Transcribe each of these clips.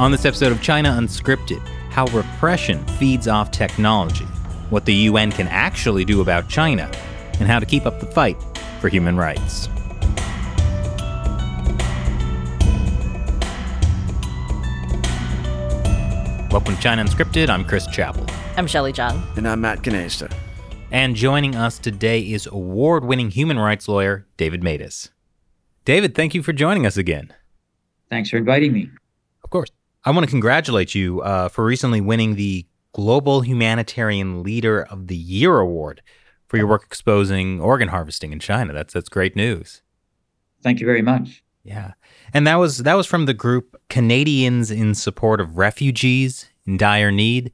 On this episode of China Unscripted, how repression feeds off technology, what the UN can actually do about China, and how to keep up the fight for human rights. Welcome to China Unscripted. I'm Chris Chappell. I'm Shelley Zhang. And I'm Matt Canesta. And joining us today is award-winning human rights lawyer David Matas. David, thank you for joining us again. Thanks for inviting me. Of course. I want to congratulate you for recently winning the Global Humanitarian Leader of the Year Award for your work exposing organ harvesting in China. That's great news. Thank you very much. Yeah. And that was from the group Canadians in Support of Refugees in Dire Need.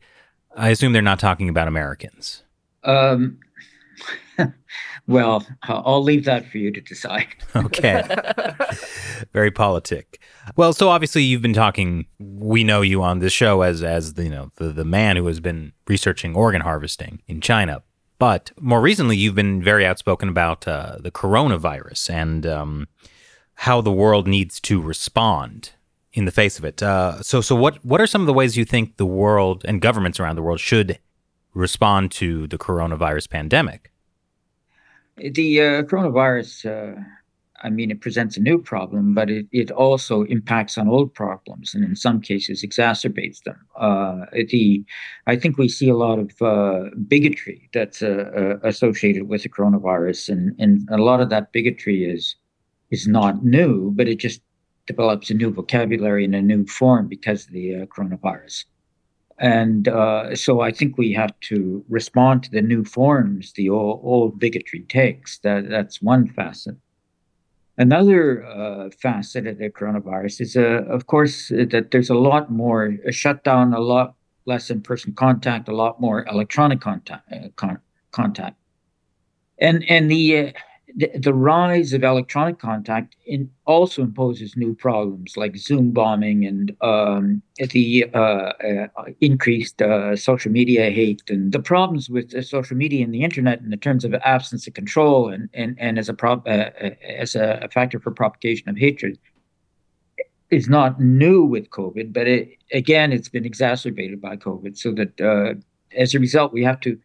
I assume they're not talking about Americans. Well, I'll leave that for you to decide. Okay. Very politic. Well, so obviously you've been talking, we know you on this show as the man who has been researching organ harvesting in China. But more recently, you've been very outspoken about the coronavirus and how the world needs to respond in the face of it. So what are some of the ways you think the world and governments around the world should respond to the coronavirus pandemic? The coronavirus, it presents a new problem, but it also impacts on old problems and in some cases exacerbates them. I think we see a lot of bigotry that's associated with the coronavirus, and a lot of that bigotry is not new, but it just develops a new vocabulary and a new form because of the coronavirus. And so I think we have to respond to the new forms the old bigotry takes. That's one facet. Another facet of the coronavirus is, of course, that there's a lot more shutdown, a lot less in-person contact, a lot more electronic contact. And the rise of electronic contact also imposes new problems like Zoom bombing and increased social media hate and the problems with social media and the internet in the terms of absence of control and as a factor for propagation of hatred is not new with COVID, but it's been exacerbated by COVID. So that as a result, we have to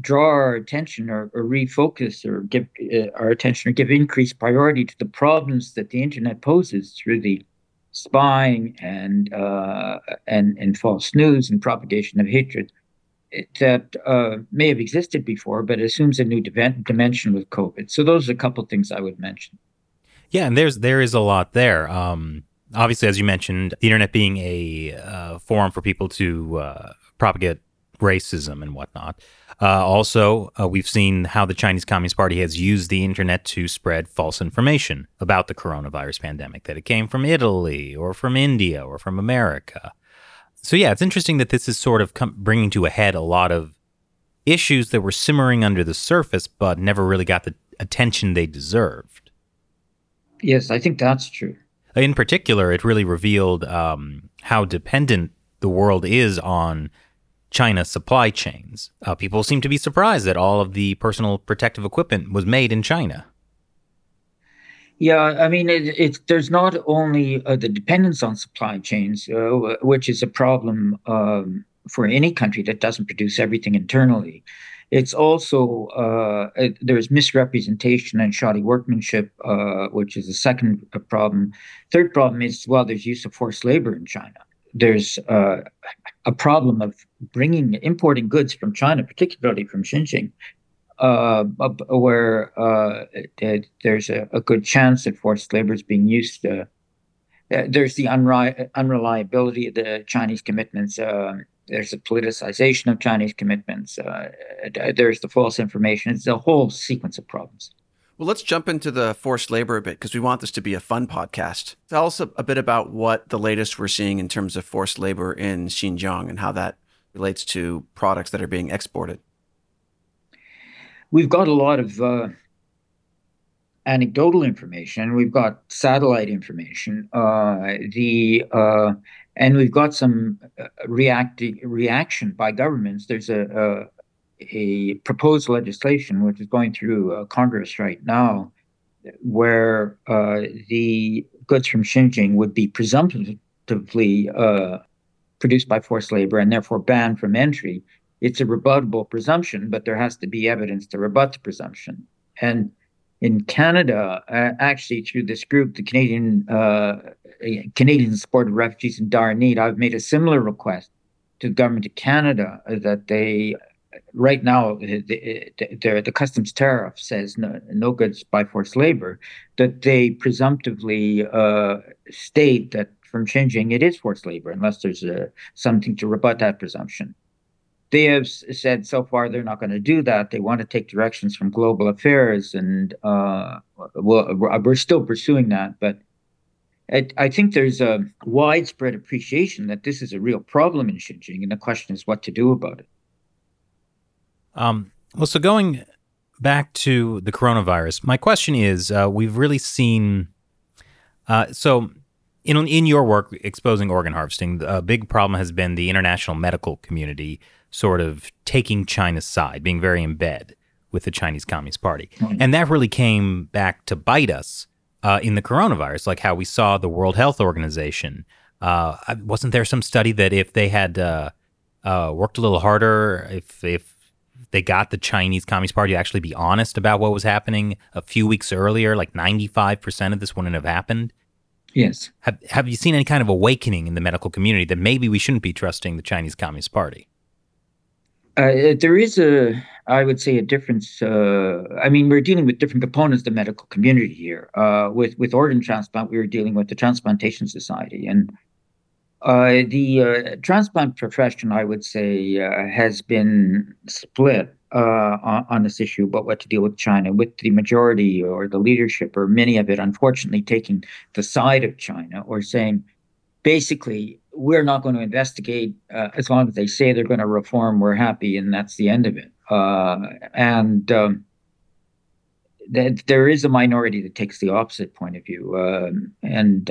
draw our attention or refocus or give our attention or give increased priority to the problems that the internet poses through the spying and false news and propagation of hatred that may have existed before, but assumes a new dimension with COVID. So those are a couple of things I would mention. Yeah, and there is a lot there. Obviously, as you mentioned, the internet being a forum for people to propagate racism and whatnot. Also, we've seen how the Chinese Communist Party has used the internet to spread false information about the coronavirus pandemic, that it came from Italy or from India or from America. So yeah, it's interesting that this is sort of bringing to a head a lot of issues that were simmering under the surface but never really got the attention they deserved. Yes, I think that's true. In particular, it really revealed how dependent the world is on China supply chains. People seem to be surprised that all of the personal protective equipment was made in China. Yeah, there's not only the dependence on supply chains, which is a problem for any country that doesn't produce everything internally. It's also, there's misrepresentation and shoddy workmanship, which is the second problem. Third problem is, there's use of forced labor in China. There's a problem of importing goods from China, particularly from Xinjiang, where there's a good chance that forced labor is being used. There's the unreliability of the Chinese commitments. There's the politicization of Chinese commitments. There's the false information. It's a whole sequence of problems. Well, let's jump into the forced labor a bit because we want this to be a fun podcast. Tell us a bit about what the latest we're seeing in terms of forced labor in Xinjiang and how that relates to products that are being exported. We've got a lot of anecdotal information. We've got satellite information. And we've got some reaction by governments. There's a proposed legislation which is going through Congress right now, where the goods from Xinjiang would be presumptive, actively produced by forced labor and therefore banned from entry, it's a rebuttable presumption, but there has to be evidence to rebut the presumption. And in Canada, actually through this group, the Canadians in Support of Refugees in Dire Need, I've made a similar request to the government of Canada that they, right now, the customs tariff says no goods by forced labor, that they presumptively state that from Xinjiang it is forced labor unless there's something to rebut that presumption. They have said so far they're not going to do that. They want to take directions from global affairs, and we're still pursuing that. But I think there's a widespread appreciation that this is a real problem in Xinjiang, and the question is what to do about it. Well, so going back to the coronavirus, my question is, we've really seen In your work exposing organ harvesting, a big problem has been the international medical community sort of taking China's side, being very in bed with the Chinese Communist Party. Mm-hmm. And that really came back to bite us in the coronavirus, like how we saw the World Health Organization. Wasn't there some study that if they had worked a little harder, if they got the Chinese Communist Party to actually be honest about what was happening a few weeks earlier, like 95% of this wouldn't have happened? Yes. Have you seen any kind of awakening in the medical community that maybe we shouldn't be trusting the Chinese Communist Party? There is I would say, a difference. I mean, we're dealing with different components of the medical community here. With organ transplant, we were dealing with the Transplantation Society. And the transplant profession, I would say, has been split on this issue about what to deal with China, with the majority or the leadership or many of it, unfortunately, taking the side of China or saying, basically, we're not going to investigate as long as they say they're going to reform, we're happy, and that's the end of it. There is a minority that takes the opposite point of view, and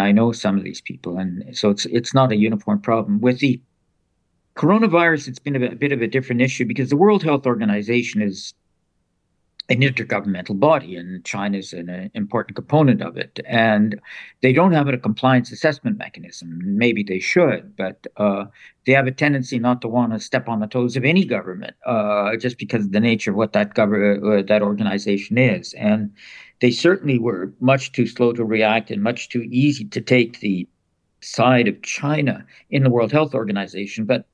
I know some of these people, and so it's not a uniform problem. With the coronavirus, it's been a bit of a different issue because the World Health Organization is an intergovernmental body, and China is an important component of it, and they don't have a compliance assessment mechanism. Maybe they should, but they have a tendency not to want to step on the toes of any government, just because of the nature of what that organization is. And they certainly were much too slow to react and much too easy to take the side of China in the World Health Organization, but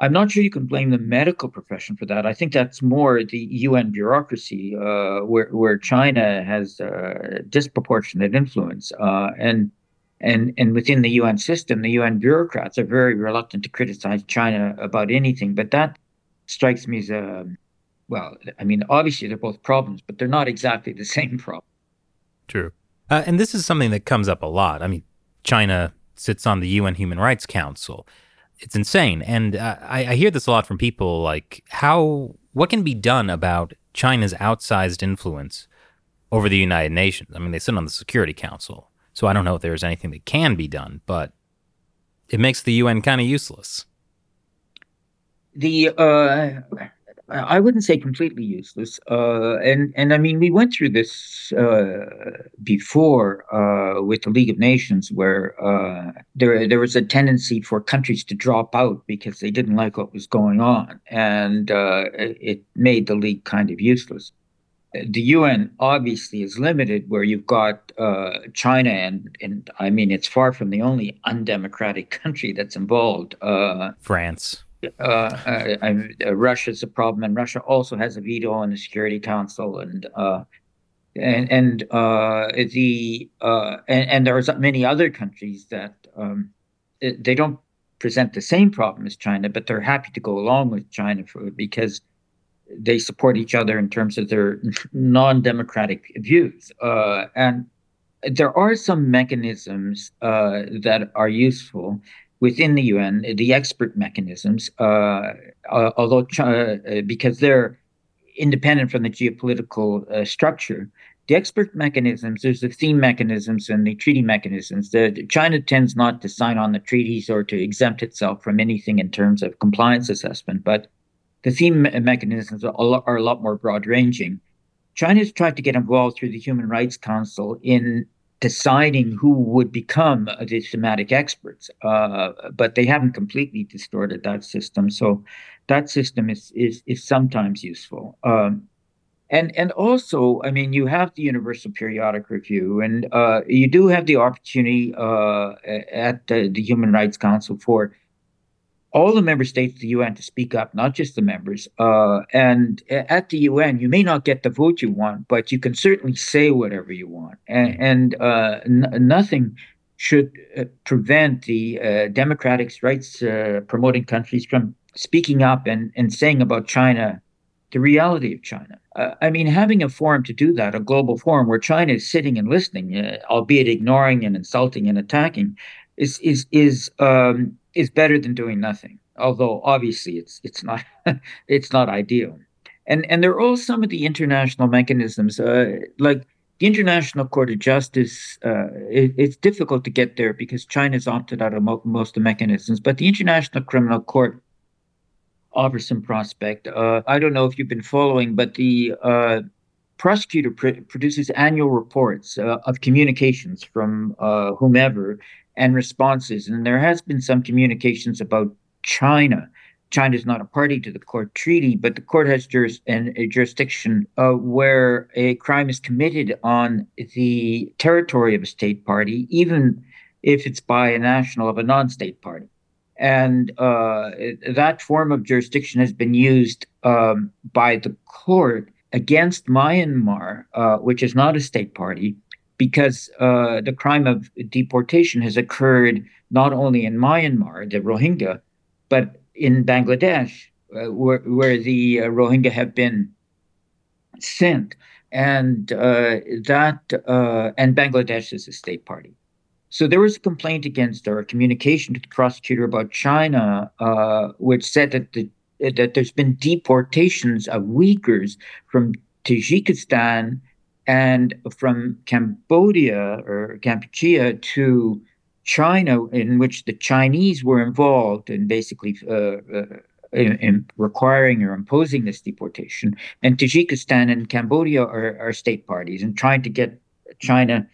I'm not sure you can blame the medical profession for that. I think that's more the UN bureaucracy, where China has disproportionate influence, and within the UN system, the UN bureaucrats are very reluctant to criticize China about anything. But that strikes me as obviously they're both problems, but they're not exactly the same problem. True, and this is something that comes up a lot. I mean, China sits on the UN Human Rights Council. It's insane. And I hear this a lot from people, like, what can be done about China's outsized influence over the United Nations? I mean, they sit on the Security Council, so I don't know if there's anything that can be done, but it makes the UN kind of useless. I wouldn't say completely useless. And I mean, we went through this before with the League of Nations, where there was a tendency for countries to drop out because they didn't like what was going on. And it made the League kind of useless. The UN obviously is limited where you've got China, and I mean, it's far from the only undemocratic country that's involved. France. Russia's a problem, and Russia also has a veto in the Security Council, and there's many other countries that they don't present the same problem as China, but they're happy to go along with China because they support each other in terms of their non-democratic views, and there are some mechanisms that are useful. Within the UN, the expert mechanisms, although because they're independent from the geopolitical structure, the expert mechanisms, there's the theme mechanisms and the treaty mechanisms. China tends not to sign on the treaties or to exempt itself from anything in terms of compliance assessment, but the theme mechanisms are a lot more broad-ranging. China's tried to get involved through the Human Rights Council in deciding who would become the thematic experts. But they haven't completely distorted that system. So that system is sometimes useful. And also, I mean, you have the Universal Periodic Review, and you do have the opportunity at the Human Rights Council for all the member states of the UN to speak up, not just the members. And at the UN, you may not get the vote you want, but you can certainly say whatever you want. And nothing should prevent the democratic rights promoting countries from speaking up and saying about China the reality of China. I mean, having a forum to do that, a global forum where China is sitting and listening, albeit ignoring and insulting and attacking, is better than doing nothing. Although obviously it's not it's not ideal. And there are all some of the international mechanisms, like the International Court of Justice. It's difficult to get there because China's opted out of most of the mechanisms. But the International Criminal Court offers some prospect. I don't know if you've been following, but the prosecutor produces annual reports of communications from whomever and responses. And there has been some communications about China. China is not a party to the court treaty, but the court has a jurisdiction where a crime is committed on the territory of a state party, even if it's by a national of a non-state party. And that form of jurisdiction has been used by the court against Myanmar, which is not a state party, because the crime of deportation has occurred not only in Myanmar, the Rohingya, but in Bangladesh, where the Rohingya have been sent. And Bangladesh is a state party. So there was a complaint against or a communication to the prosecutor about China, which said that there's been deportations of Uyghurs from Tajikistan and from Cambodia or Kampuchea to China, in which the Chinese were involved in basically in requiring or imposing this deportation. And Tajikistan and Cambodia are state parties, and trying to get China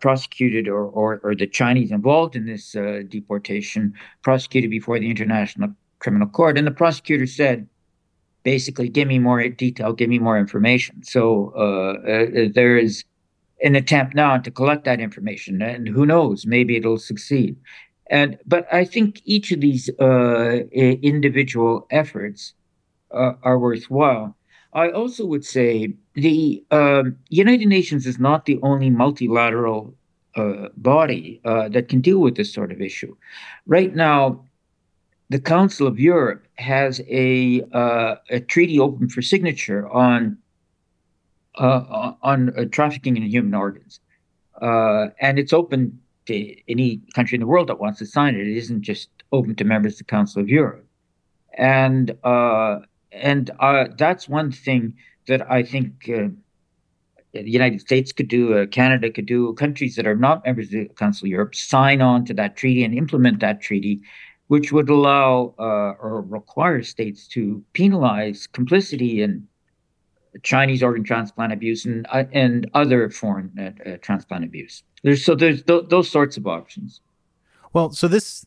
prosecuted or the Chinese involved in this deportation prosecuted before the International Criminal Court. And the prosecutor said, basically, give me more detail, give me more information. So there is an attempt now to collect that information, and who knows, maybe it'll succeed. But I think each of these individual efforts are worthwhile. I also would say the United Nations is not the only multilateral body that can deal with this sort of issue. Right now, the Council of Europe has a treaty open for signature on trafficking in human organs, and it's open to any country in the world that wants to sign it. It isn't just open to members of the Council of Europe, and that's one thing that I think the United States could do, Canada could do, countries that are not members of the Council of Europe, sign on to that treaty and implement that treaty, which would allow or require states to penalize complicity in Chinese organ transplant abuse and other foreign transplant abuse. There's those sorts of options. Well, so this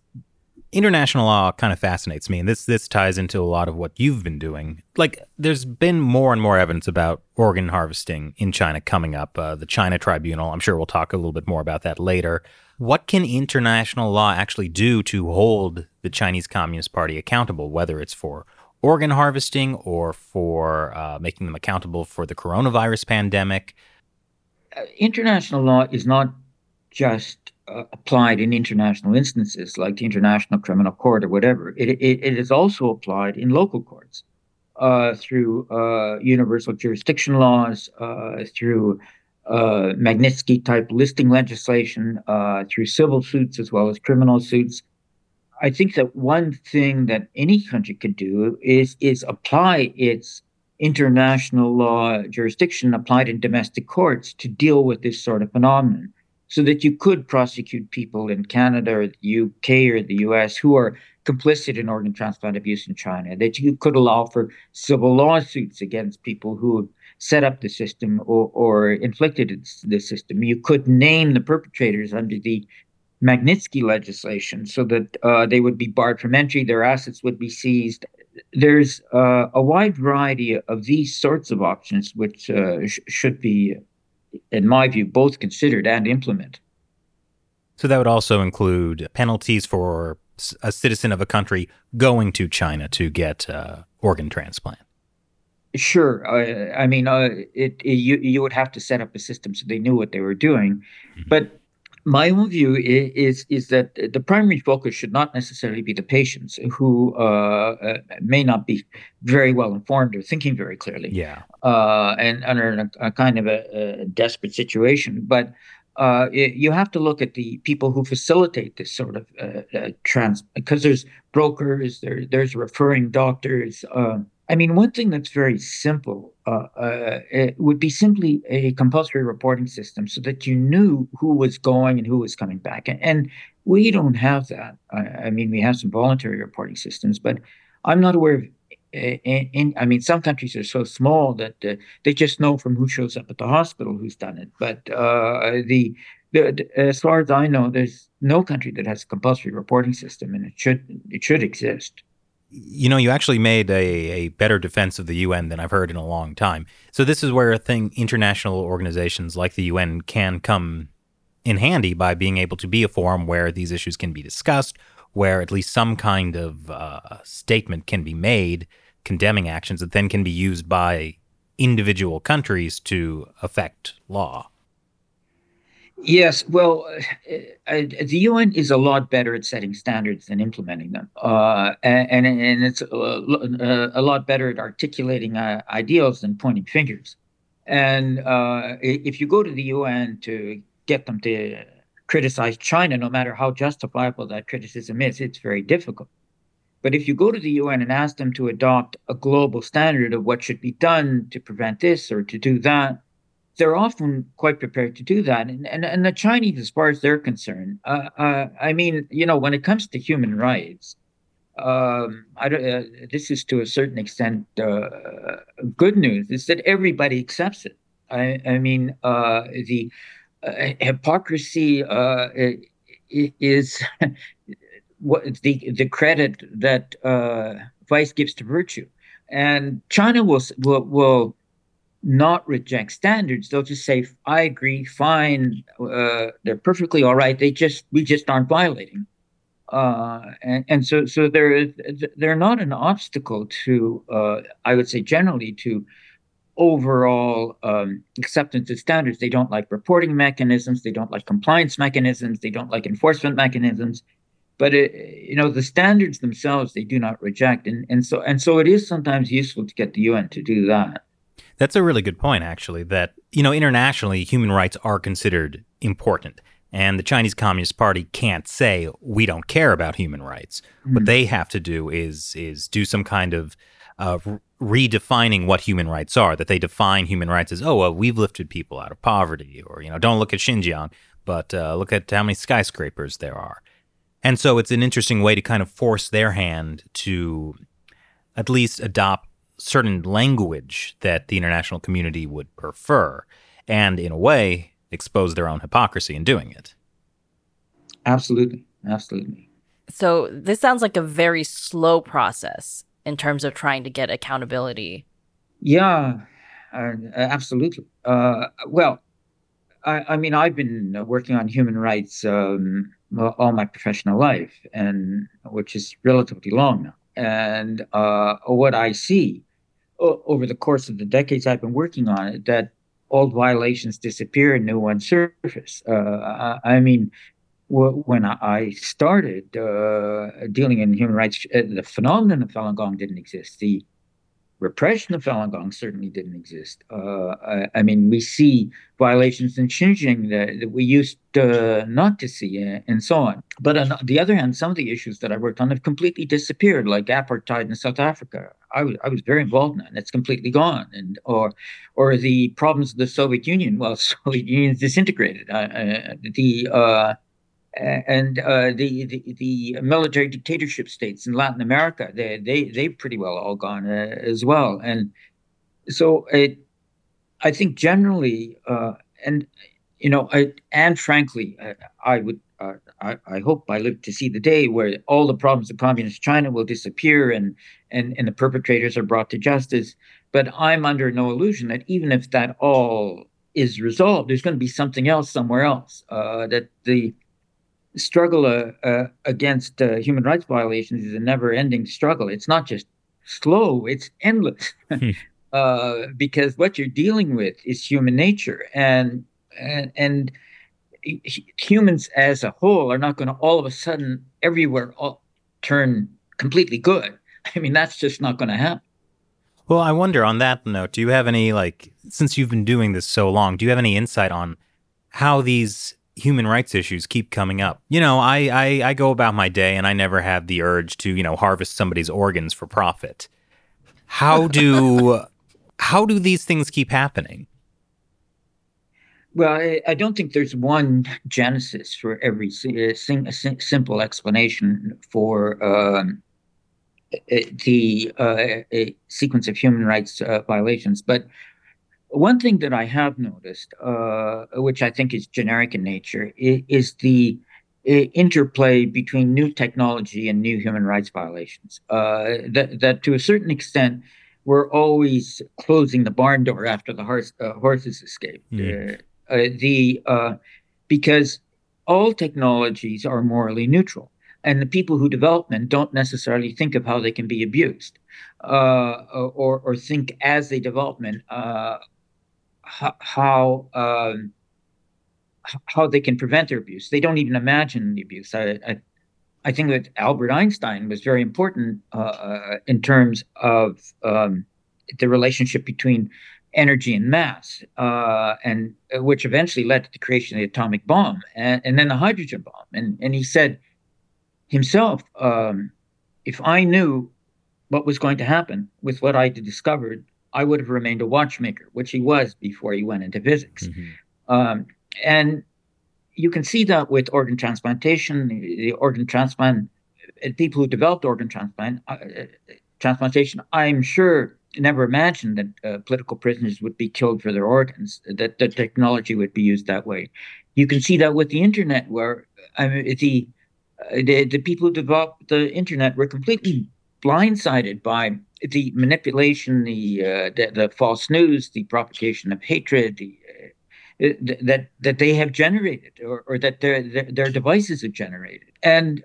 international law kind of fascinates me, and this ties into a lot of what you've been doing. Like, there's been more and more evidence about organ harvesting in China coming up, the China Tribunal. I'm sure we'll talk a little bit more about that later. What can international law actually do to hold the Chinese Communist Party accountable, whether it's for organ harvesting or for making them accountable for the coronavirus pandemic? International law is not just applied in international instances like the International Criminal Court or whatever. It is also applied in local courts through universal jurisdiction laws, through Magnitsky-type listing legislation, through civil suits as well as criminal suits. I think that one thing that any country could do is apply its international law jurisdiction applied in domestic courts to deal with this sort of phenomenon, so that you could prosecute people in Canada or the UK or the US who are complicit in organ transplant abuse in China, that you could allow for civil lawsuits against people who set up the system or inflicted the system. You could name the perpetrators under the Magnitsky legislation so that they would be barred from entry, their assets would be seized. There's a wide variety of these sorts of options which should be, in my view, both considered and implemented. So that would also include penalties for a citizen of a country going to China to get organ transplant. Sure. I mean, you would have to set up a system so they knew what they were doing. Mm-hmm. But my own view is that the primary focus should not necessarily be the patients who may not be very well informed or thinking very clearly. Yeah. And are in a kind of a desperate situation. But you have to look at the people who facilitate this sort of because there's brokers, there's referring doctors. I mean, one thing that's very simple would be simply a compulsory reporting system so that you knew who was going and who was coming back. And we don't have that. I mean, we have some voluntary reporting systems, but I'm not aware of some countries are so small that they just know from who shows up at the hospital who's done it. But as far as I know, there's no country that has a compulsory reporting system, and it should exist. You know, you actually made a better defense of the UN than I've heard in a long time. So this is where international organizations like the UN can come in handy by being able to be a forum where these issues can be discussed, where at least some kind of statement can be made condemning actions that then can be used by individual countries to affect law. Yes, well, the UN is a lot better at setting standards than implementing them, and it's a lot better at articulating ideals than pointing fingers. And if you go to the UN to get them to criticize China, no matter how justifiable that criticism is, it's very difficult. But if you go to the UN and ask them to adopt a global standard of what should be done to prevent this or to do that, they're often quite prepared to do that. And the Chinese, as far as they're concerned, I mean, you know, when it comes to human rights, this is to a certain extent good news, is that everybody accepts it. I mean, the hypocrisy is the credit that vice gives to virtue. And China will not reject standards. They'll just say, I agree, fine, they're perfectly all right, we just aren't violating. So they're not an obstacle to, I would say generally, to overall acceptance of standards. They don't like reporting mechanisms, they don't like compliance mechanisms, they don't like enforcement mechanisms. But the standards themselves, they do not reject. And so it is sometimes useful to get the UN to do that. That's a really good point, actually, that, you know, internationally, human rights are considered important. And the Chinese Communist Party can't say, we don't care about human rights. Mm-hmm. What they have to do is do some kind of redefining what human rights are, that they define human rights as, we've lifted people out of poverty, or, you know, don't look at Xinjiang, but look at how many skyscrapers there are. And so it's an interesting way to kind of force their hand to at least adopt certain language that the international community would prefer, and in a way expose their own hypocrisy in doing it. Absolutely. Absolutely. So this sounds like a very slow process in terms of trying to get accountability. Yeah, absolutely. I mean, I've been working on human rights all my professional life, and which is relatively long now. And what I see over the course of the decades I've been working on it, that old violations disappear and new ones surface. I mean, when I started dealing in human rights, the phenomenon of Falun Gong didn't exist. The repression of Falun Gong certainly didn't exist. I mean, we see violations in Xinjiang that we used not to see, and so on. But on the other hand, some of the issues that I worked on have completely disappeared, like apartheid in South Africa. I was very involved in it, and it's completely gone. And or the problems of the Soviet Union. Well, the Soviet Union is disintegrated. The military dictatorship states in Latin America, they've pretty well all gone as well. And so I think generally, I hope I live to see the day where all the problems of communist China will disappear and the perpetrators are brought to justice. But I'm under no illusion that even if that all is resolved, there's going to be something else somewhere else, that the struggle against human rights violations is a never-ending struggle. It's not just slow, it's endless, because what you're dealing with is human nature. And humans as a whole are not going to all of a sudden everywhere turn completely good. I mean, that's just not going to happen. Well, I wonder on that note, do you have any, since you've been doing this so long, do you have any insight on how these human rights issues keep coming up? You know, I go about my day and I never have the urge to, harvest somebody's organs for profit. How do these things keep happening? Well, I don't think there's one genesis for every simple explanation for the sequence of human rights violations. But one thing that I have noticed, which I think is generic in nature, is the interplay between new technology and new human rights violations. That to a certain extent, we're always closing the barn door after the horses escape. Yeah. Because all technologies are morally neutral, and the people who develop them don't necessarily think of how they can be abused, or think as they develop them, how they can prevent their abuse. They don't even imagine the abuse. I think that Albert Einstein was very important in terms of the relationship between energy and mass, and which eventually led to the creation of the atomic bomb and then the hydrogen bomb. And he said himself, if I knew what was going to happen with what I discovered, I would have remained a watchmaker, which he was before he went into physics. Mm-hmm. And you can see that with organ transplantation, people who developed organ transplantation, I'm sure, never imagined that political prisoners would be killed for their organs, that the technology would be used that way. You can see that with the internet, where the people who developed the internet were completely blindsided by the manipulation, the false news, the propagation of hatred, that they have generated, or that their devices have generated. And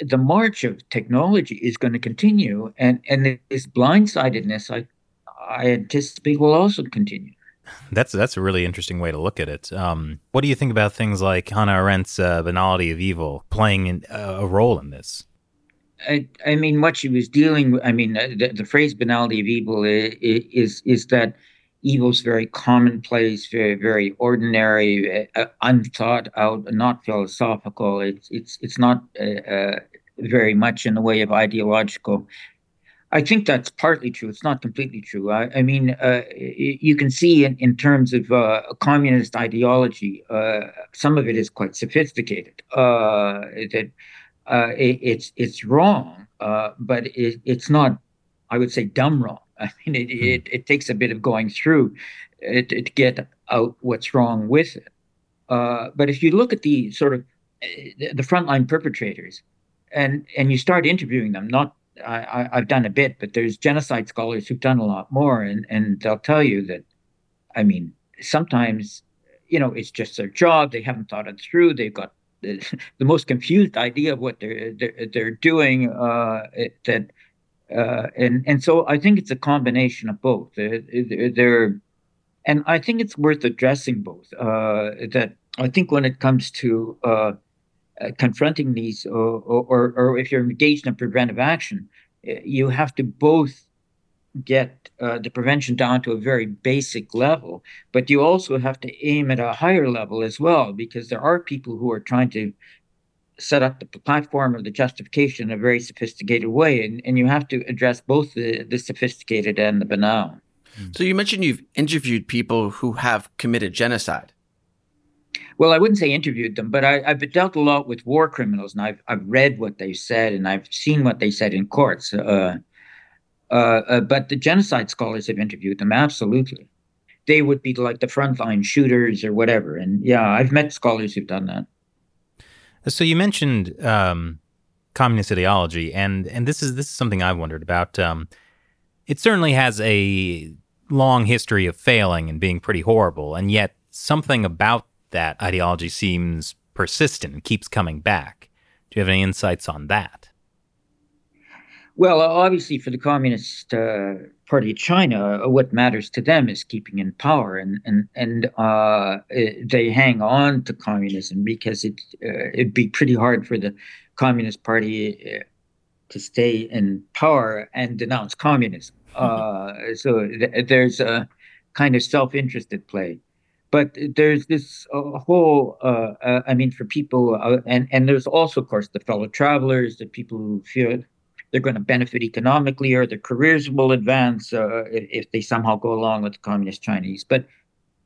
the march of technology is going to continue, and this blindsidedness, I anticipate, will also continue. That's a really interesting way to look at it. What do you think about things like Hannah Arendt's banality of evil playing a role in this? I mean, what she was dealing with, the phrase banality of evil is that evil's very commonplace, very, very ordinary, unthought out, not philosophical. It's not very much in the way of ideological. I think that's partly true. It's not completely true. I mean, you can see in terms of communist ideology, some of it is quite sophisticated. It's wrong, but it's not, I would say, dumb wrong. I mean, it takes a bit of going through it to get out what's wrong with it. But if you look at the sort of the frontline perpetrators, and you start interviewing them, I've done a bit, but there's genocide scholars who've done a lot more, and they'll tell you that, I mean, sometimes, it's just their job. They haven't thought it through. They've got the most confused idea of what they're doing, that. And so I think it's a combination of both. And I think it's worth addressing both. That I think when it comes to confronting these, or if you're engaged in preventive action, you have to both get the prevention down to a very basic level, but you also have to aim at a higher level as well, because there are people who are trying to set up the platform or the justification in a very sophisticated way. And you have to address both the sophisticated and the banal. So you mentioned you've interviewed people who have committed genocide. Well, I wouldn't say interviewed them, but I've dealt a lot with war criminals, and I've read what they said, and I've seen what they said in courts. But the genocide scholars have interviewed them, absolutely. they would be like the frontline shooters or whatever. And yeah, I've met scholars who've done that. So you mentioned communist ideology, and this is something I've wondered about. It certainly has a long history of failing and being pretty horrible, and yet something about that ideology seems persistent and keeps coming back. Do you have any insights on that? Well, obviously for the Communist Party of China, what matters to them is keeping in power, and they hang on to communism because it'd be pretty hard for the Communist Party to stay in power and denounce communism. So there's a kind of self-interest at play. But there's this whole, for people, and there's also, of course, the fellow travelers, the people who feel they're going to benefit economically or their careers will advance if they somehow go along with the communist Chinese. But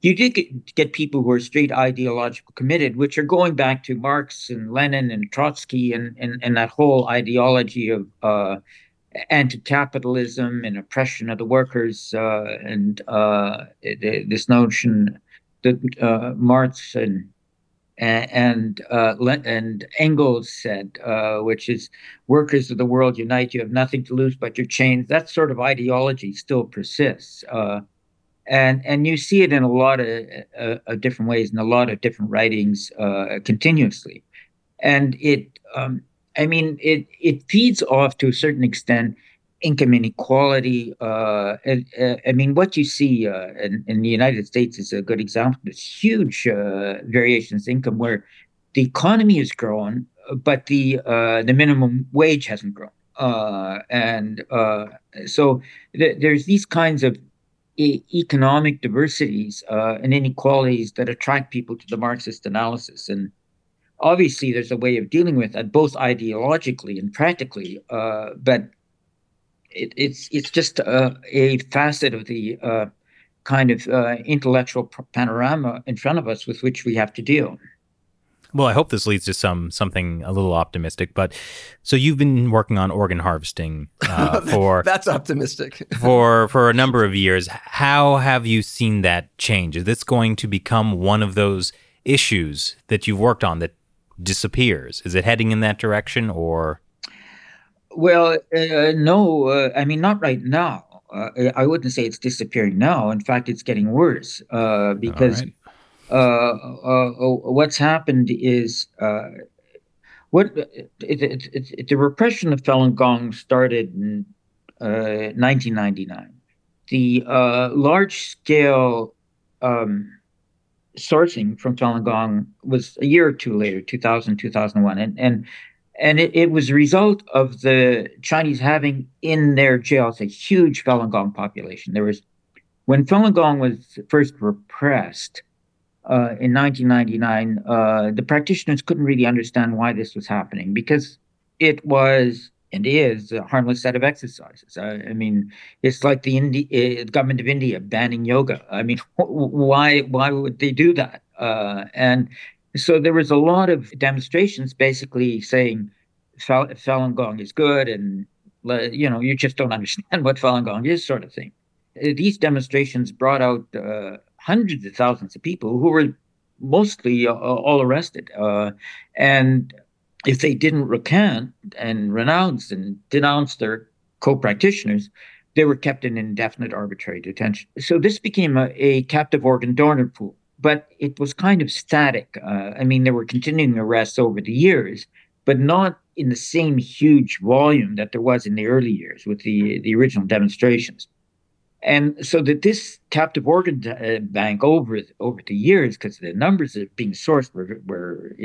you did get people who are straight ideological committed, which are going back to Marx and Lenin and Trotsky and that whole ideology of anti-capitalism and oppression of the workers and this notion that Marx and Engels said, which is, workers of the world unite, you have nothing to lose but your chains. That sort of ideology still persists. And you see it in a lot of different ways, in a lot of different writings continuously. And it feeds off, to a certain extent, income inequality. What you see in the United States is a good example. There's huge variations in income where the economy has grown, but the minimum wage hasn't grown. There's these kinds of economic diversities and inequalities that attract people to the Marxist analysis. And obviously there's a way of dealing with that, both ideologically and practically, but it's just a facet of the kind of intellectual panorama in front of us with which we have to deal. Well, I hope this leads to something a little optimistic. But so you've been working on organ harvesting for that's optimistic for a number of years. How have you seen that change? Is this going to become one of those issues that you've worked on that disappears? Is it heading in that direction, or? Well, no. Not right now. I wouldn't say it's disappearing now. In fact, it's getting worse because. All right. What's happened is the repression of Falun Gong started in 1999. The large-scale sourcing from Falun Gong was a year or two later, 2000, 2001, and it was a result of the Chinese having in their jails a huge Falun Gong population. There was, when Falun Gong was first repressed. In 1999, the practitioners couldn't really understand why this was happening because it was and is a harmless set of exercises. It's like the government of India banning yoga. Why would they do that? And so there was a lot of demonstrations basically saying Falun Gong is good and, you just don't understand what Falun Gong is sort of thing. These demonstrations brought out hundreds of thousands of people who were mostly all arrested. And if they didn't recant and renounce and denounce their co-practitioners, they were kept in indefinite arbitrary detention. So this became a captive organ donor pool, but it was kind of static. There were continuing arrests over the years, but not in the same huge volume that there was in the early years with the original demonstrations. And so that this captive organ bank over the years, because the numbers that are being sourced were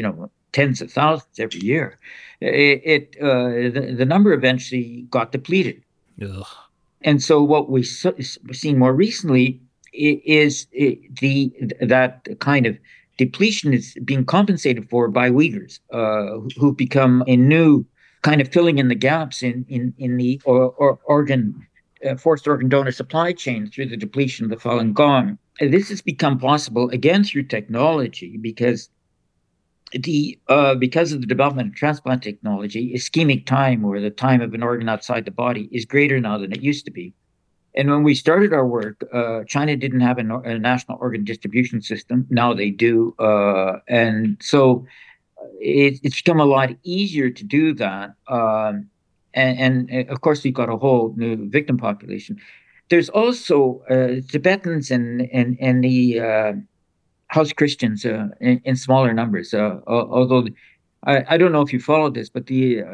tens of thousands every year, the number eventually got depleted. Ugh. And so what we've seen more recently is that kind of depletion is being compensated for by Uyghurs, who become a new kind of filling in the gaps in the organ. Forced organ donor supply chain through the depletion of the Falun Gong. This has become possible again through technology because of the development of transplant technology, ischemic time, or the time of an organ outside the body, is greater now than it used to be. And when we started our work, China didn't have a national organ distribution system. Now they do. And so it's become a lot easier to do that. And of course, we've got a whole new victim population. There's also Tibetans and the house Christians in smaller numbers, although I don't know if you follow this, but the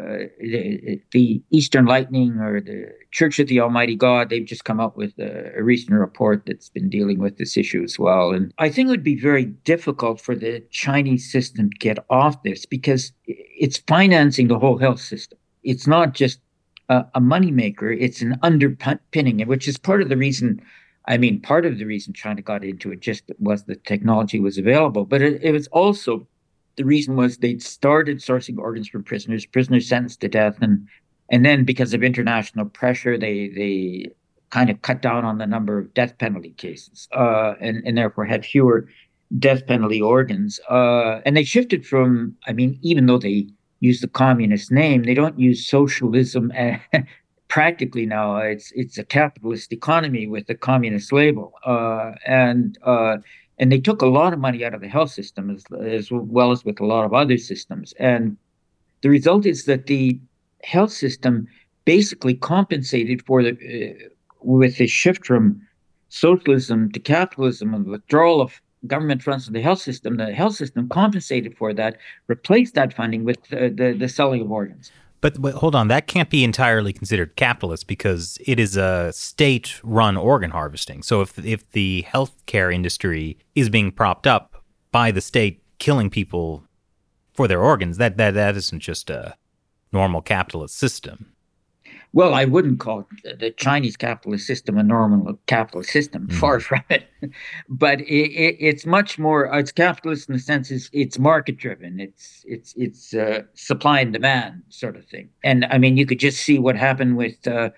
Eastern Lightning or the Church of the Almighty God, they've just come up with a recent report that's been dealing with this issue as well. And I think it would be very difficult for the Chinese system to get off this because it's financing the whole health system. It's not just a moneymaker, it's an underpinning, which is part of the reason China got into it just was the technology was available, but it was also the reason was they'd started sourcing organs from prisoners sentenced to death, and then because of international pressure, they kind of cut down on the number of death penalty cases, and therefore had fewer death penalty organs. And they shifted from, even though they use the communist name, they don't use socialism practically now. It's a capitalist economy with a communist label, and they took a lot of money out of the health system as well as with a lot of other systems. And the result is that the health system basically compensated for with the shift from socialism to capitalism and withdrawal of government funds from the health system. The health system compensated for that, replaced that funding with the selling of organs. But hold on, that can't be entirely considered capitalist because it is a state-run organ harvesting. So if the healthcare industry is being propped up by the state killing people for their organs, that isn't just a normal capitalist system. Well, I wouldn't call the Chinese capitalist system a normal capitalist system, far from it. But it's much more, it's capitalist in the sense it's market-driven, it's supply and demand sort of thing. And you could just see what happened with the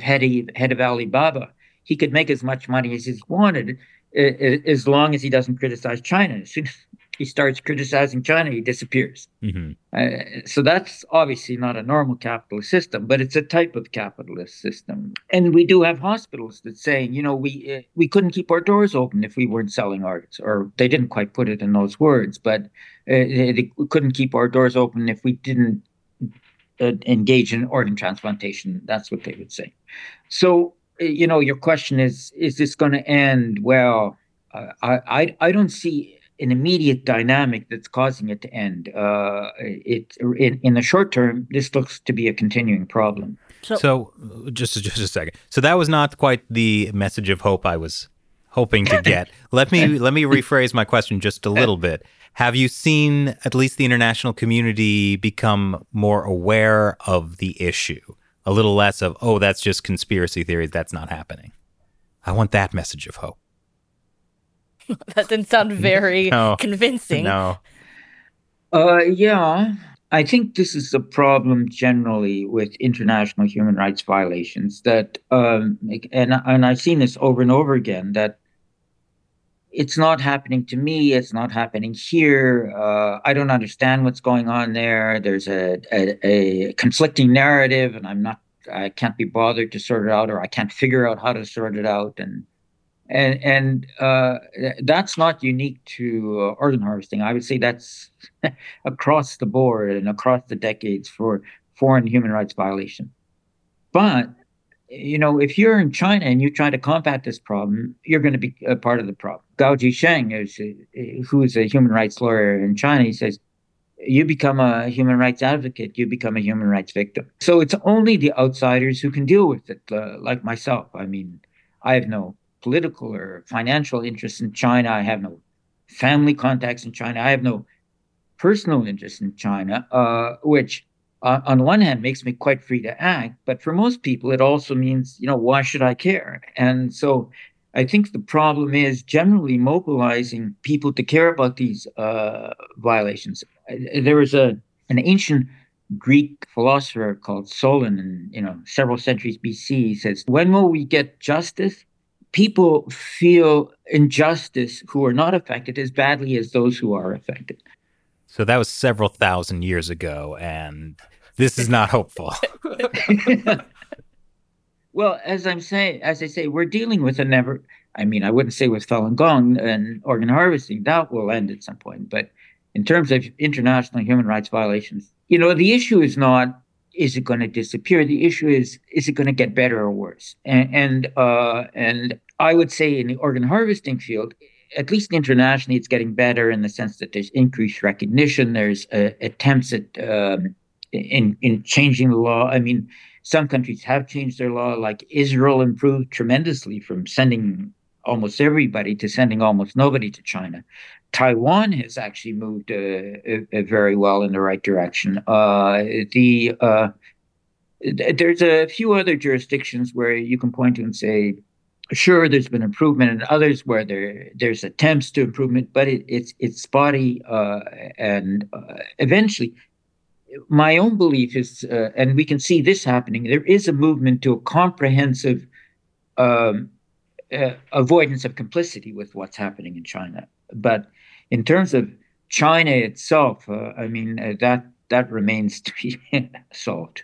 head of Alibaba. He could make as much money as he wanted as long as he doesn't criticize China. As soon as he starts criticizing China, he disappears. Mm-hmm. So that's obviously not a normal capitalist system, but it's a type of capitalist system. And we do have hospitals that saying, we couldn't keep our doors open if we weren't selling organs, or they didn't quite put it in those words, but we couldn't keep our doors open if we didn't engage in organ transplantation. That's what they would say. So, your question is this going to end? Well, I don't see an immediate dynamic that's causing it to end. In the short term, this looks to be a continuing problem. So just a second. So that was not quite the message of hope I was hoping to get. Let me rephrase my question just a little bit. Have you seen at least the international community become more aware of the issue? A little less of, oh, that's just conspiracy theories, that's not happening. I want that message of hope. That didn't sound very convincing. No. Yeah, I think this is the problem generally with international human rights violations. That and I've seen this over and over again. That it's not happening to me. It's not happening here. I don't understand what's going on there. There's a conflicting narrative, and I can't be bothered to sort it out, or I can't figure out how to sort it out, And that's not unique to organ harvesting. I would say that's across the board and across the decades for foreign human rights violation. But, if you're in China and you try to combat this problem, you're going to be a part of the problem. Gao Jisheng, who is a human rights lawyer in China, he says, you become a human rights advocate, you become a human rights victim. So it's only the outsiders who can deal with it, like myself. I have no political or financial interests in China. I have no family contacts in China. I have no personal interest in China, which on one hand makes me quite free to act, but for most people it also means, why should I care? And so I think the problem is generally mobilizing people to care about these violations. There was an ancient Greek philosopher called Solon, and several centuries BC, he says, when will we get justice? People feel injustice who are not affected as badly as those who are affected. So that was several thousand years ago, and this is not hopeful. Well, as I say, we're dealing with I wouldn't say with Falun Gong and organ harvesting, that will end at some point. But in terms of international human rights violations, the issue is not, is it going to disappear? The issue is it going to get better or worse? And I would say in the organ harvesting field, at least internationally, it's getting better in the sense that there's increased recognition. There's attempts at in changing the law. I mean, some countries have changed their law, like Israel improved tremendously from sending almost everybody to sending almost nobody to China. Taiwan has actually moved very well in the right direction. There's a few other jurisdictions where you can point to and say, sure, there's been improvement, and others where there's attempts to improvement, but it's spotty. And eventually, my own belief is, and we can see this happening, there is a movement to a comprehensive avoidance of complicity with what's happening in China. But in terms of China itself, that remains to be solved.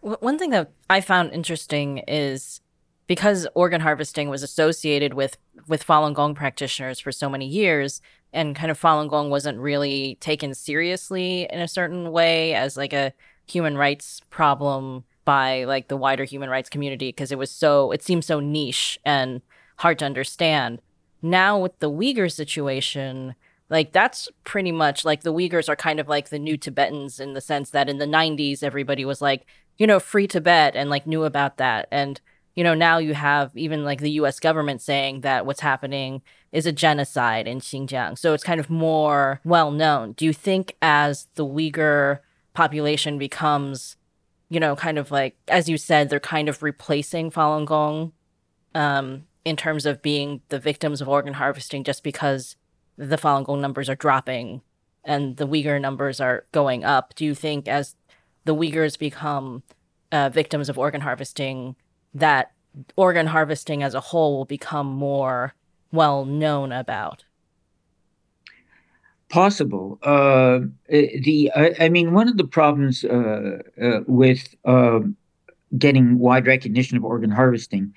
One thing that I found interesting is, because organ harvesting was associated with Falun Gong practitioners for so many years, and kind of Falun Gong wasn't really taken seriously in a certain way as like a human rights problem by like the wider human rights community, because it seemed so niche and hard to understand. Now with the Uyghur situation, like that's pretty much like the Uyghurs are kind of like the new Tibetans, in the sense that in the 90s, everybody was like, free Tibet, and like knew about that. And now you have even like the U.S. government saying that what's happening is a genocide in Xinjiang. So it's kind of more well known. Do you think as the Uyghur population becomes, kind of like, as you said, they're kind of replacing Falun Gong in terms of being the victims of organ harvesting, just because the Falun Gong numbers are dropping and the Uyghur numbers are going up? Do you think as the Uyghurs become victims of organ harvesting, that organ harvesting as a whole will become more well known about? Possible. One of the problems with getting wide recognition of organ harvesting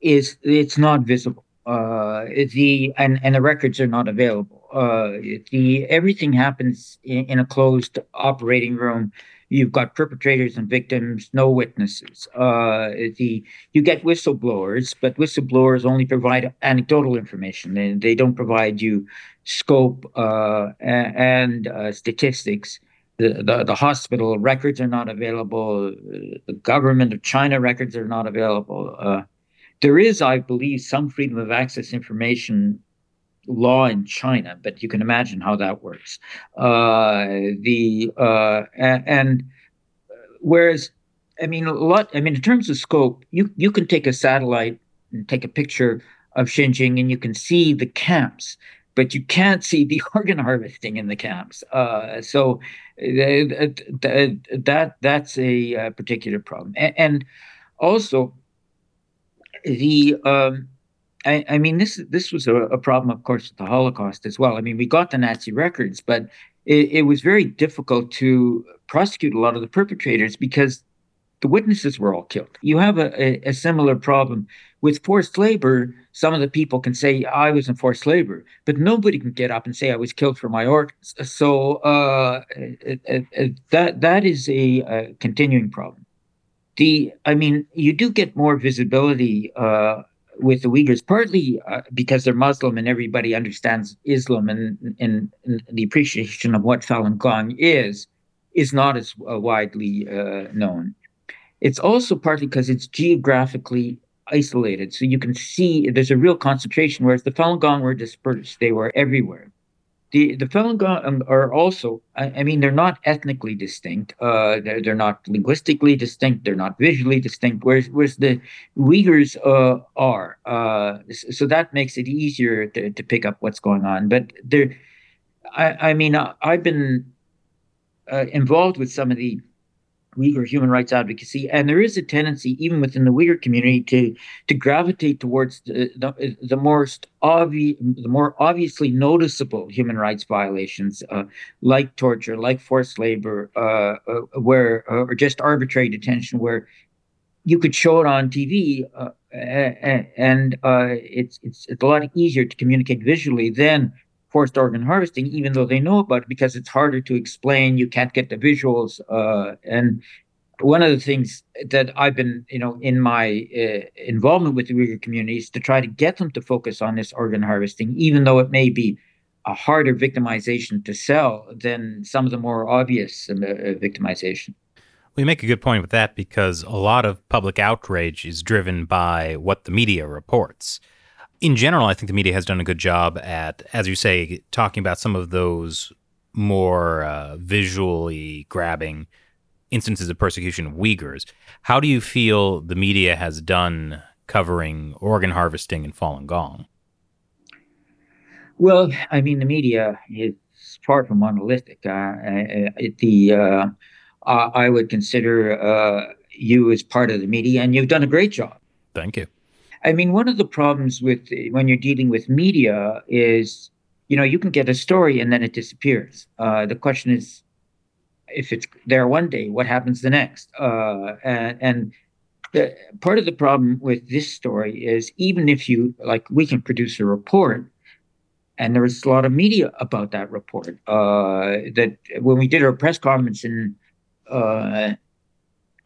is it's not visible. And the records are not available. Everything happens in a closed operating room. You've got perpetrators and victims, no witnesses. You get whistleblowers, but whistleblowers only provide anecdotal information. They don't provide you scope and statistics. The hospital records are not available. The government of China records are not available. There is, I believe, some freedom of access information law in China, but you can imagine how that works. In terms of scope, you can take a satellite and take a picture of Xinjiang and you can see the camps, but you can't see the organ harvesting in the camps. So that's a particular problem. And also this was a problem, of course, with the Holocaust as well. I mean, we got the Nazi records, but it was very difficult to prosecute a lot of the perpetrators because the witnesses were all killed. You have a similar problem with forced labor. Some of the people can say, I was in forced labor, but nobody can get up and say I was killed for my organs. So that is a continuing problem. You do get more visibility with the Uyghurs, partly because they're Muslim and everybody understands Islam, and the appreciation of what Falun Gong is not as widely known. It's also partly because it's geographically isolated. So you can see there's a real concentration, whereas the Falun Gong were dispersed. They were everywhere. The Falun Gong are also, they're not ethnically distinct. They're not linguistically distinct. They're not visually distinct, whereas the Uyghurs are. So that makes it easier to pick up what's going on. But I've been involved with some of the Uyghur human rights advocacy, and there is a tendency, even within the Uyghur community, to gravitate towards the more obviously noticeable human rights violations, like torture, like forced labor, or just arbitrary detention, where you could show it on TV, and it's a lot easier to communicate visually than forced organ harvesting, even though they know about it, because it's harder to explain. You can't get the visuals. And one of the things that I've been, in my involvement with the Uyghur community is to try to get them to focus on this organ harvesting, even though it may be a harder victimization to sell than some of the more obvious victimization. We make a good point with that, because a lot of public outrage is driven by what the media reports. In general, I think the media has done a good job at, as you say, talking about some of those more visually grabbing instances of persecution of Uyghurs. How do you feel the media has done covering organ harvesting and Falun Gong? Well, I mean, the media is far from monolithic. I would consider you as part of the media, and you've done a great job. Thank you. I mean, one of the problems with when you're dealing with media is, you can get a story and then it disappears. The question is, if it's there one day, what happens the next? And part of the problem with this story is, even if we can produce a report, and there was a lot of media about that report, that when we did our press conference in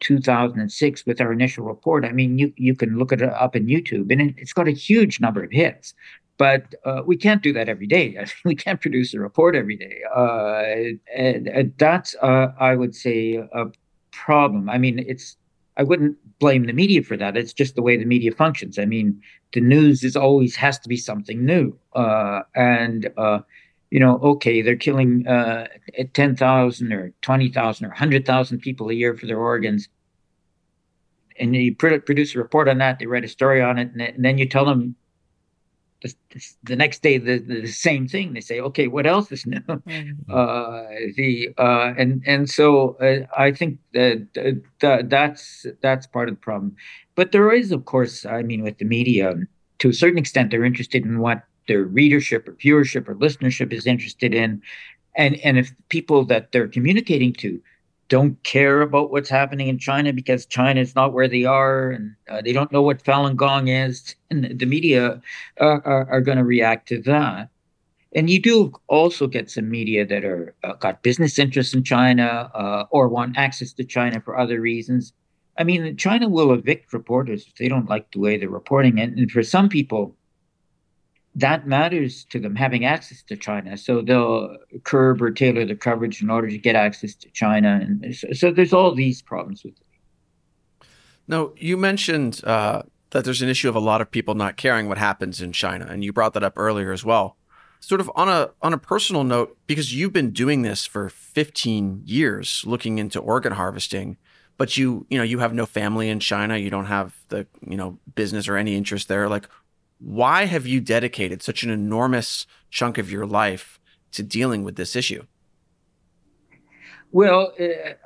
2006 with our initial report, I mean, you can look it up on YouTube, and it's got a huge number of hits. But we can't do that every day. We can't produce a report every day. And that's, I would say, a problem. I mean, I wouldn't blame the media for that. It's just the way the media functions. I mean, the news has to be something new. Okay, they're killing 10,000 or 20,000 or 100,000 people a year for their organs. And you produce a report on that, they write a story on it, and then you tell them the next day the same thing. They say, okay, what else is new? So I think that's part of the problem. But there is, of course, I mean, with the media, to a certain extent, they're interested in what their readership or viewership or listenership is interested in. And if people that they're communicating to don't care about what's happening in China because China is not where they are, and they don't know what Falun Gong is, and the media are going to react to that. And you do also get some media that are got business interests in China or want access to China for other reasons. I mean, China will evict reporters if they don't like the way they're reporting it. And for some people, that matters to them, having access to China. So they'll curb or tailor the coverage in order to get access to China. And so there's all these problems with it. Now, you mentioned that there's an issue of a lot of people not caring what happens in China, and you brought that up earlier as well. Sort of on a personal note, because you've been doing this for 15 years, looking into organ harvesting, but you have no family in China, you don't have the business or any interest there. Like, why have you dedicated such an enormous chunk of your life to dealing with this issue? Well,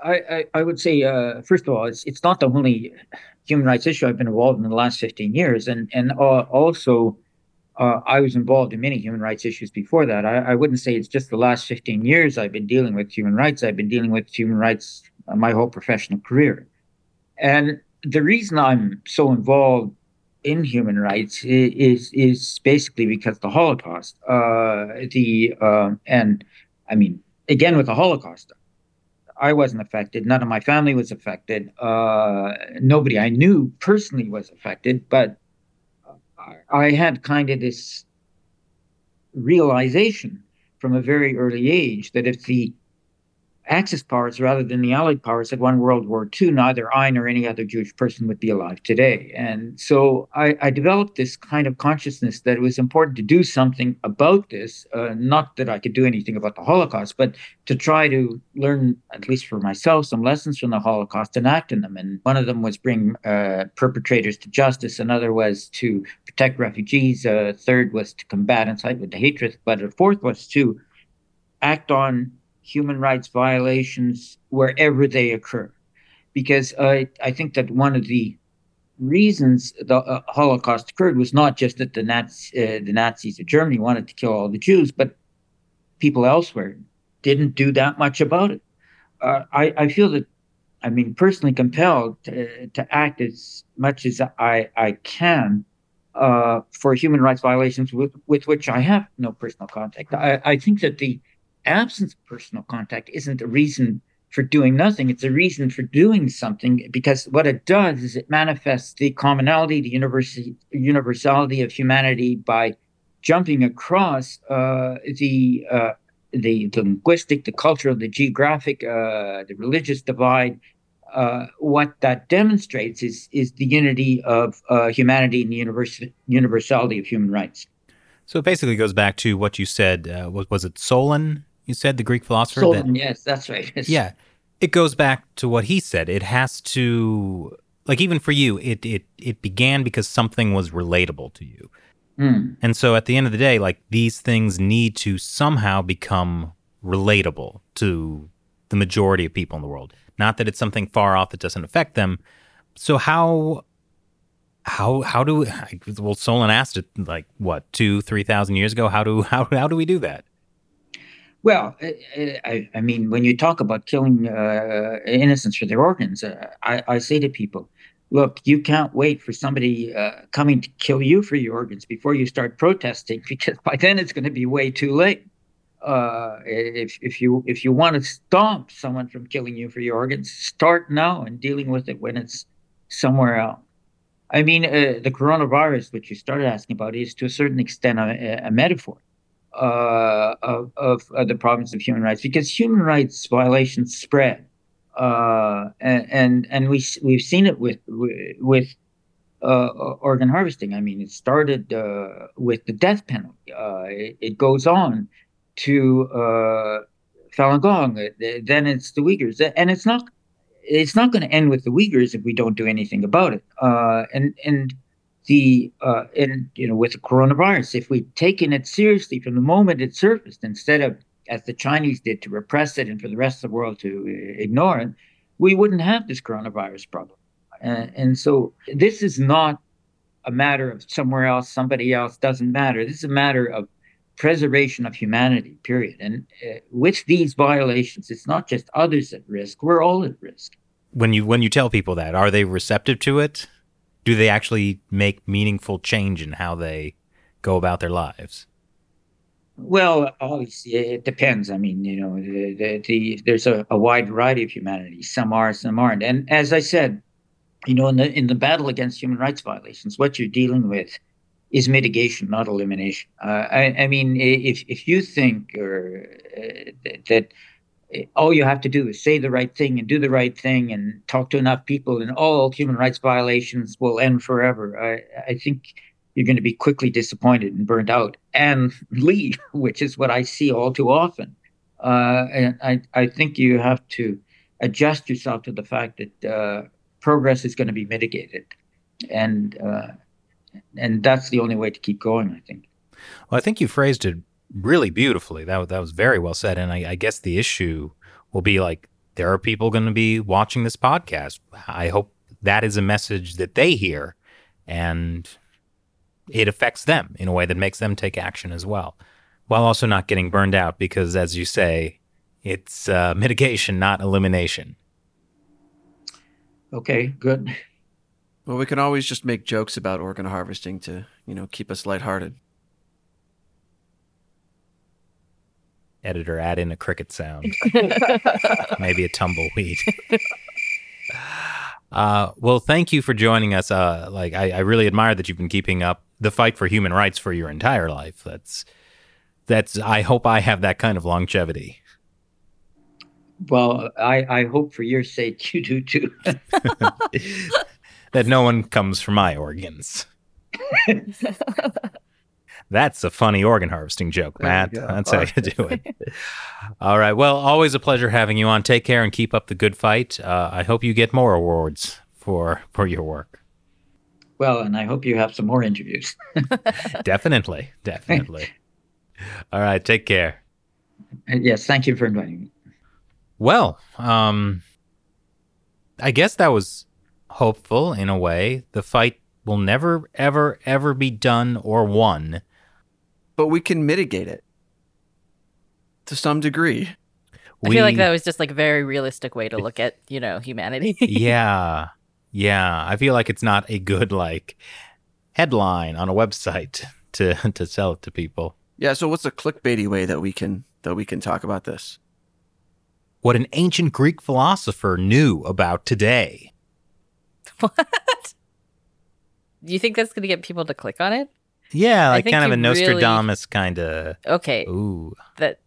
I would say, first of all, it's not the only human rights issue I've been involved in the last 15 years. And also, I was involved in many human rights issues before that. I wouldn't say it's just the last 15 years I've been dealing with human rights. I've been dealing with human rights my whole professional career. And the reason I'm so involved in human rights is basically because the Holocaust, and I mean, again, with the Holocaust, I wasn't affected. None of my family was affected. Nobody I knew personally was affected, but I had kind of this realization from a very early age that if the Axis powers rather than the Allied powers had won World War II, neither I nor any other Jewish person would be alive today. And so I developed this kind of consciousness that it was important to do something about this, not that I could do anything about the Holocaust, but to try to learn, at least for myself, some lessons from the Holocaust and act on them. And one of them was bring perpetrators to justice. Another was to protect refugees. A third was to combat incitement to hatred. But a fourth was to act on human rights violations wherever they occur. Because I think that one of the reasons the Holocaust occurred was not just that the Nazis of Germany wanted to kill all the Jews, but people elsewhere didn't do that much about it. I feel that I mean, personally compelled to act as much as I can for human rights violations with which I have no personal contact. I think that the absence of personal contact isn't a reason for doing nothing. It's a reason for doing something, because what it does is it manifests the commonality, the universality of humanity by jumping across the linguistic, the cultural, the geographic, the religious divide. What that demonstrates is the unity of humanity and the universality of human rights. So it basically goes back to what you said. Was it Solon? You said the Greek philosopher. Solon, yes, that's right. Yeah, it goes back to what he said. It has to, like, even for you, it began because something was relatable to you. And so at the end of the day, like, these things need to somehow become relatable to the majority of people in the world. Not that it's something far off that doesn't affect them. So how do well, Solon asked it, like, what, 2,000-3,000 years ago? How do we do that? Well, I mean, when you talk about killing innocents for their organs, I say to people, look, you can't wait for somebody coming to kill you for your organs before you start protesting, because by then it's going to be way too late. If you want to stop someone from killing you for your organs, start now and dealing with it when it's somewhere else. I mean, the coronavirus, which you started asking about, is to a certain extent a metaphor of the problems of human rights, because human rights violations spread. And we've seen it with organ harvesting. I mean, it started with the death penalty. It goes on to Falun Gong. Then it's the Uyghurs, and it's not going to end with the Uyghurs if we don't do anything about it. And with the coronavirus, if we'd taken it seriously from the moment it surfaced, instead of, as the Chinese did, to repress it and for the rest of the world to ignore it, we wouldn't have this coronavirus problem. And so this is not a matter of somewhere else, somebody else, doesn't matter. This is a matter of preservation of humanity, period. And with these violations, it's not just others at risk, we're all at risk. When you tell people that, are they receptive to it? Do they actually make meaningful change in how they go about their lives? Well, obviously, it depends. I mean, you know, there's a wide variety of humanity. Some are, some aren't. And as I said, you know, in the battle against human rights violations, what you're dealing with is mitigation, not elimination. I mean, if you think that all you have to do is say the right thing and do the right thing and talk to enough people and all human rights violations will end forever, I think you're going to be quickly disappointed and burned out and leave, which is what I see all too often. And I think you have to adjust yourself to the fact that progress is going to be mitigated. And that's the only way to keep going, I think. Well, I think you phrased it really beautifully. That was very well said. And I guess the issue will be, like, there are people going to be watching this podcast. I hope that is a message that they hear and it affects them in a way that makes them take action as well, while also not getting burned out, because, as you say, it's mitigation, not elimination. Okay, good. Well, we can always just make jokes about organ harvesting to, you know, keep us lighthearted. Editor, add in a cricket sound. Maybe a tumbleweed. Well, thank you for joining us. I really admire that you've been keeping up the fight for human rights for your entire life. That's. I hope I have that kind of longevity. Well, I hope for your sake you do too. That no one comes for my organs. That's a funny organ harvesting joke, Matt. That's how you do it. All right. Well, always a pleasure having you on. Take care and keep up the good fight. I hope you get more awards for your work. Well, and I hope you have some more interviews. Definitely. All right. Take care. Yes. Thank you for inviting me. Well, I guess that was hopeful in a way. The fight will never, ever, ever be done or won. But we can mitigate it to some degree. I feel like that was just like a very realistic way to look at, you know, humanity. Yeah. Yeah. I feel like it's not a good like headline on a website to sell it to people. Yeah. So what's a clickbaity way that we can talk about this? What an ancient Greek philosopher knew about today. What? Do you think that's going to get people to click on it? Yeah, like kind of a Nostradamus kind of. Okay. Ooh. That.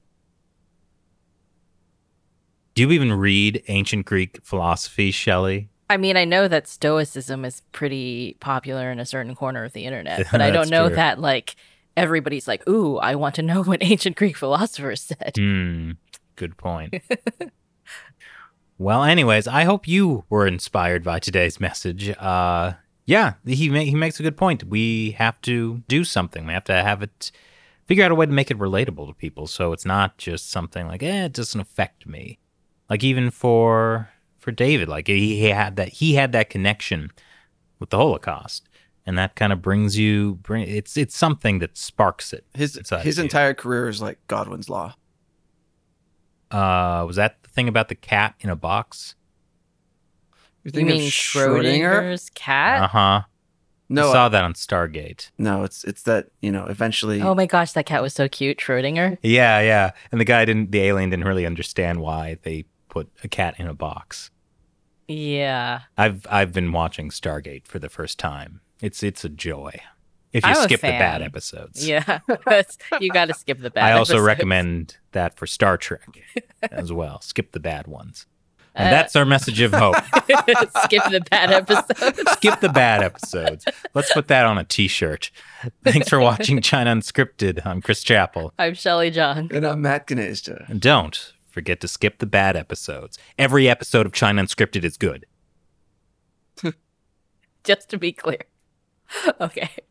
Do you even read ancient Greek philosophy, Shelley? I mean, I know that Stoicism is pretty popular in a certain corner of the internet, but I don't know true. That like everybody's like, ooh, I want to know what ancient Greek philosophers said. Good point. Well, anyways, I hope you were inspired by today's message. Yeah, he makes a good point. We have to do something. We have to have it, figure out a way to make it relatable to people, so it's not just something like, it doesn't affect me. Like even for David, like he had that connection with the Holocaust, and that kind of brings it's something that sparks it. His entire career is like Godwin's Law. Was that the thing about the cat in a box? You mean Schrodinger's cat? Uh-huh. No, I saw that on Stargate. No, it's that, you know, eventually. Oh my gosh, that cat was so cute, Schrodinger. Yeah. And the alien didn't really understand why they put a cat in a box. Yeah. I've been watching Stargate for the first time. It's a joy. If you skip the bad episodes. Yeah, you got to skip the bad episodes. I also recommend that for Star Trek as well. Skip the bad ones. And that's our message of hope. Skip the bad episodes. Skip the bad episodes. Let's put that on a t-shirt. Thanks for watching China Unscripted. I'm Chris Chappell. I'm Shelley John. And I'm Matt Ganesha. And don't forget to skip the bad episodes. Every episode of China Unscripted is good. Just to be clear. Okay.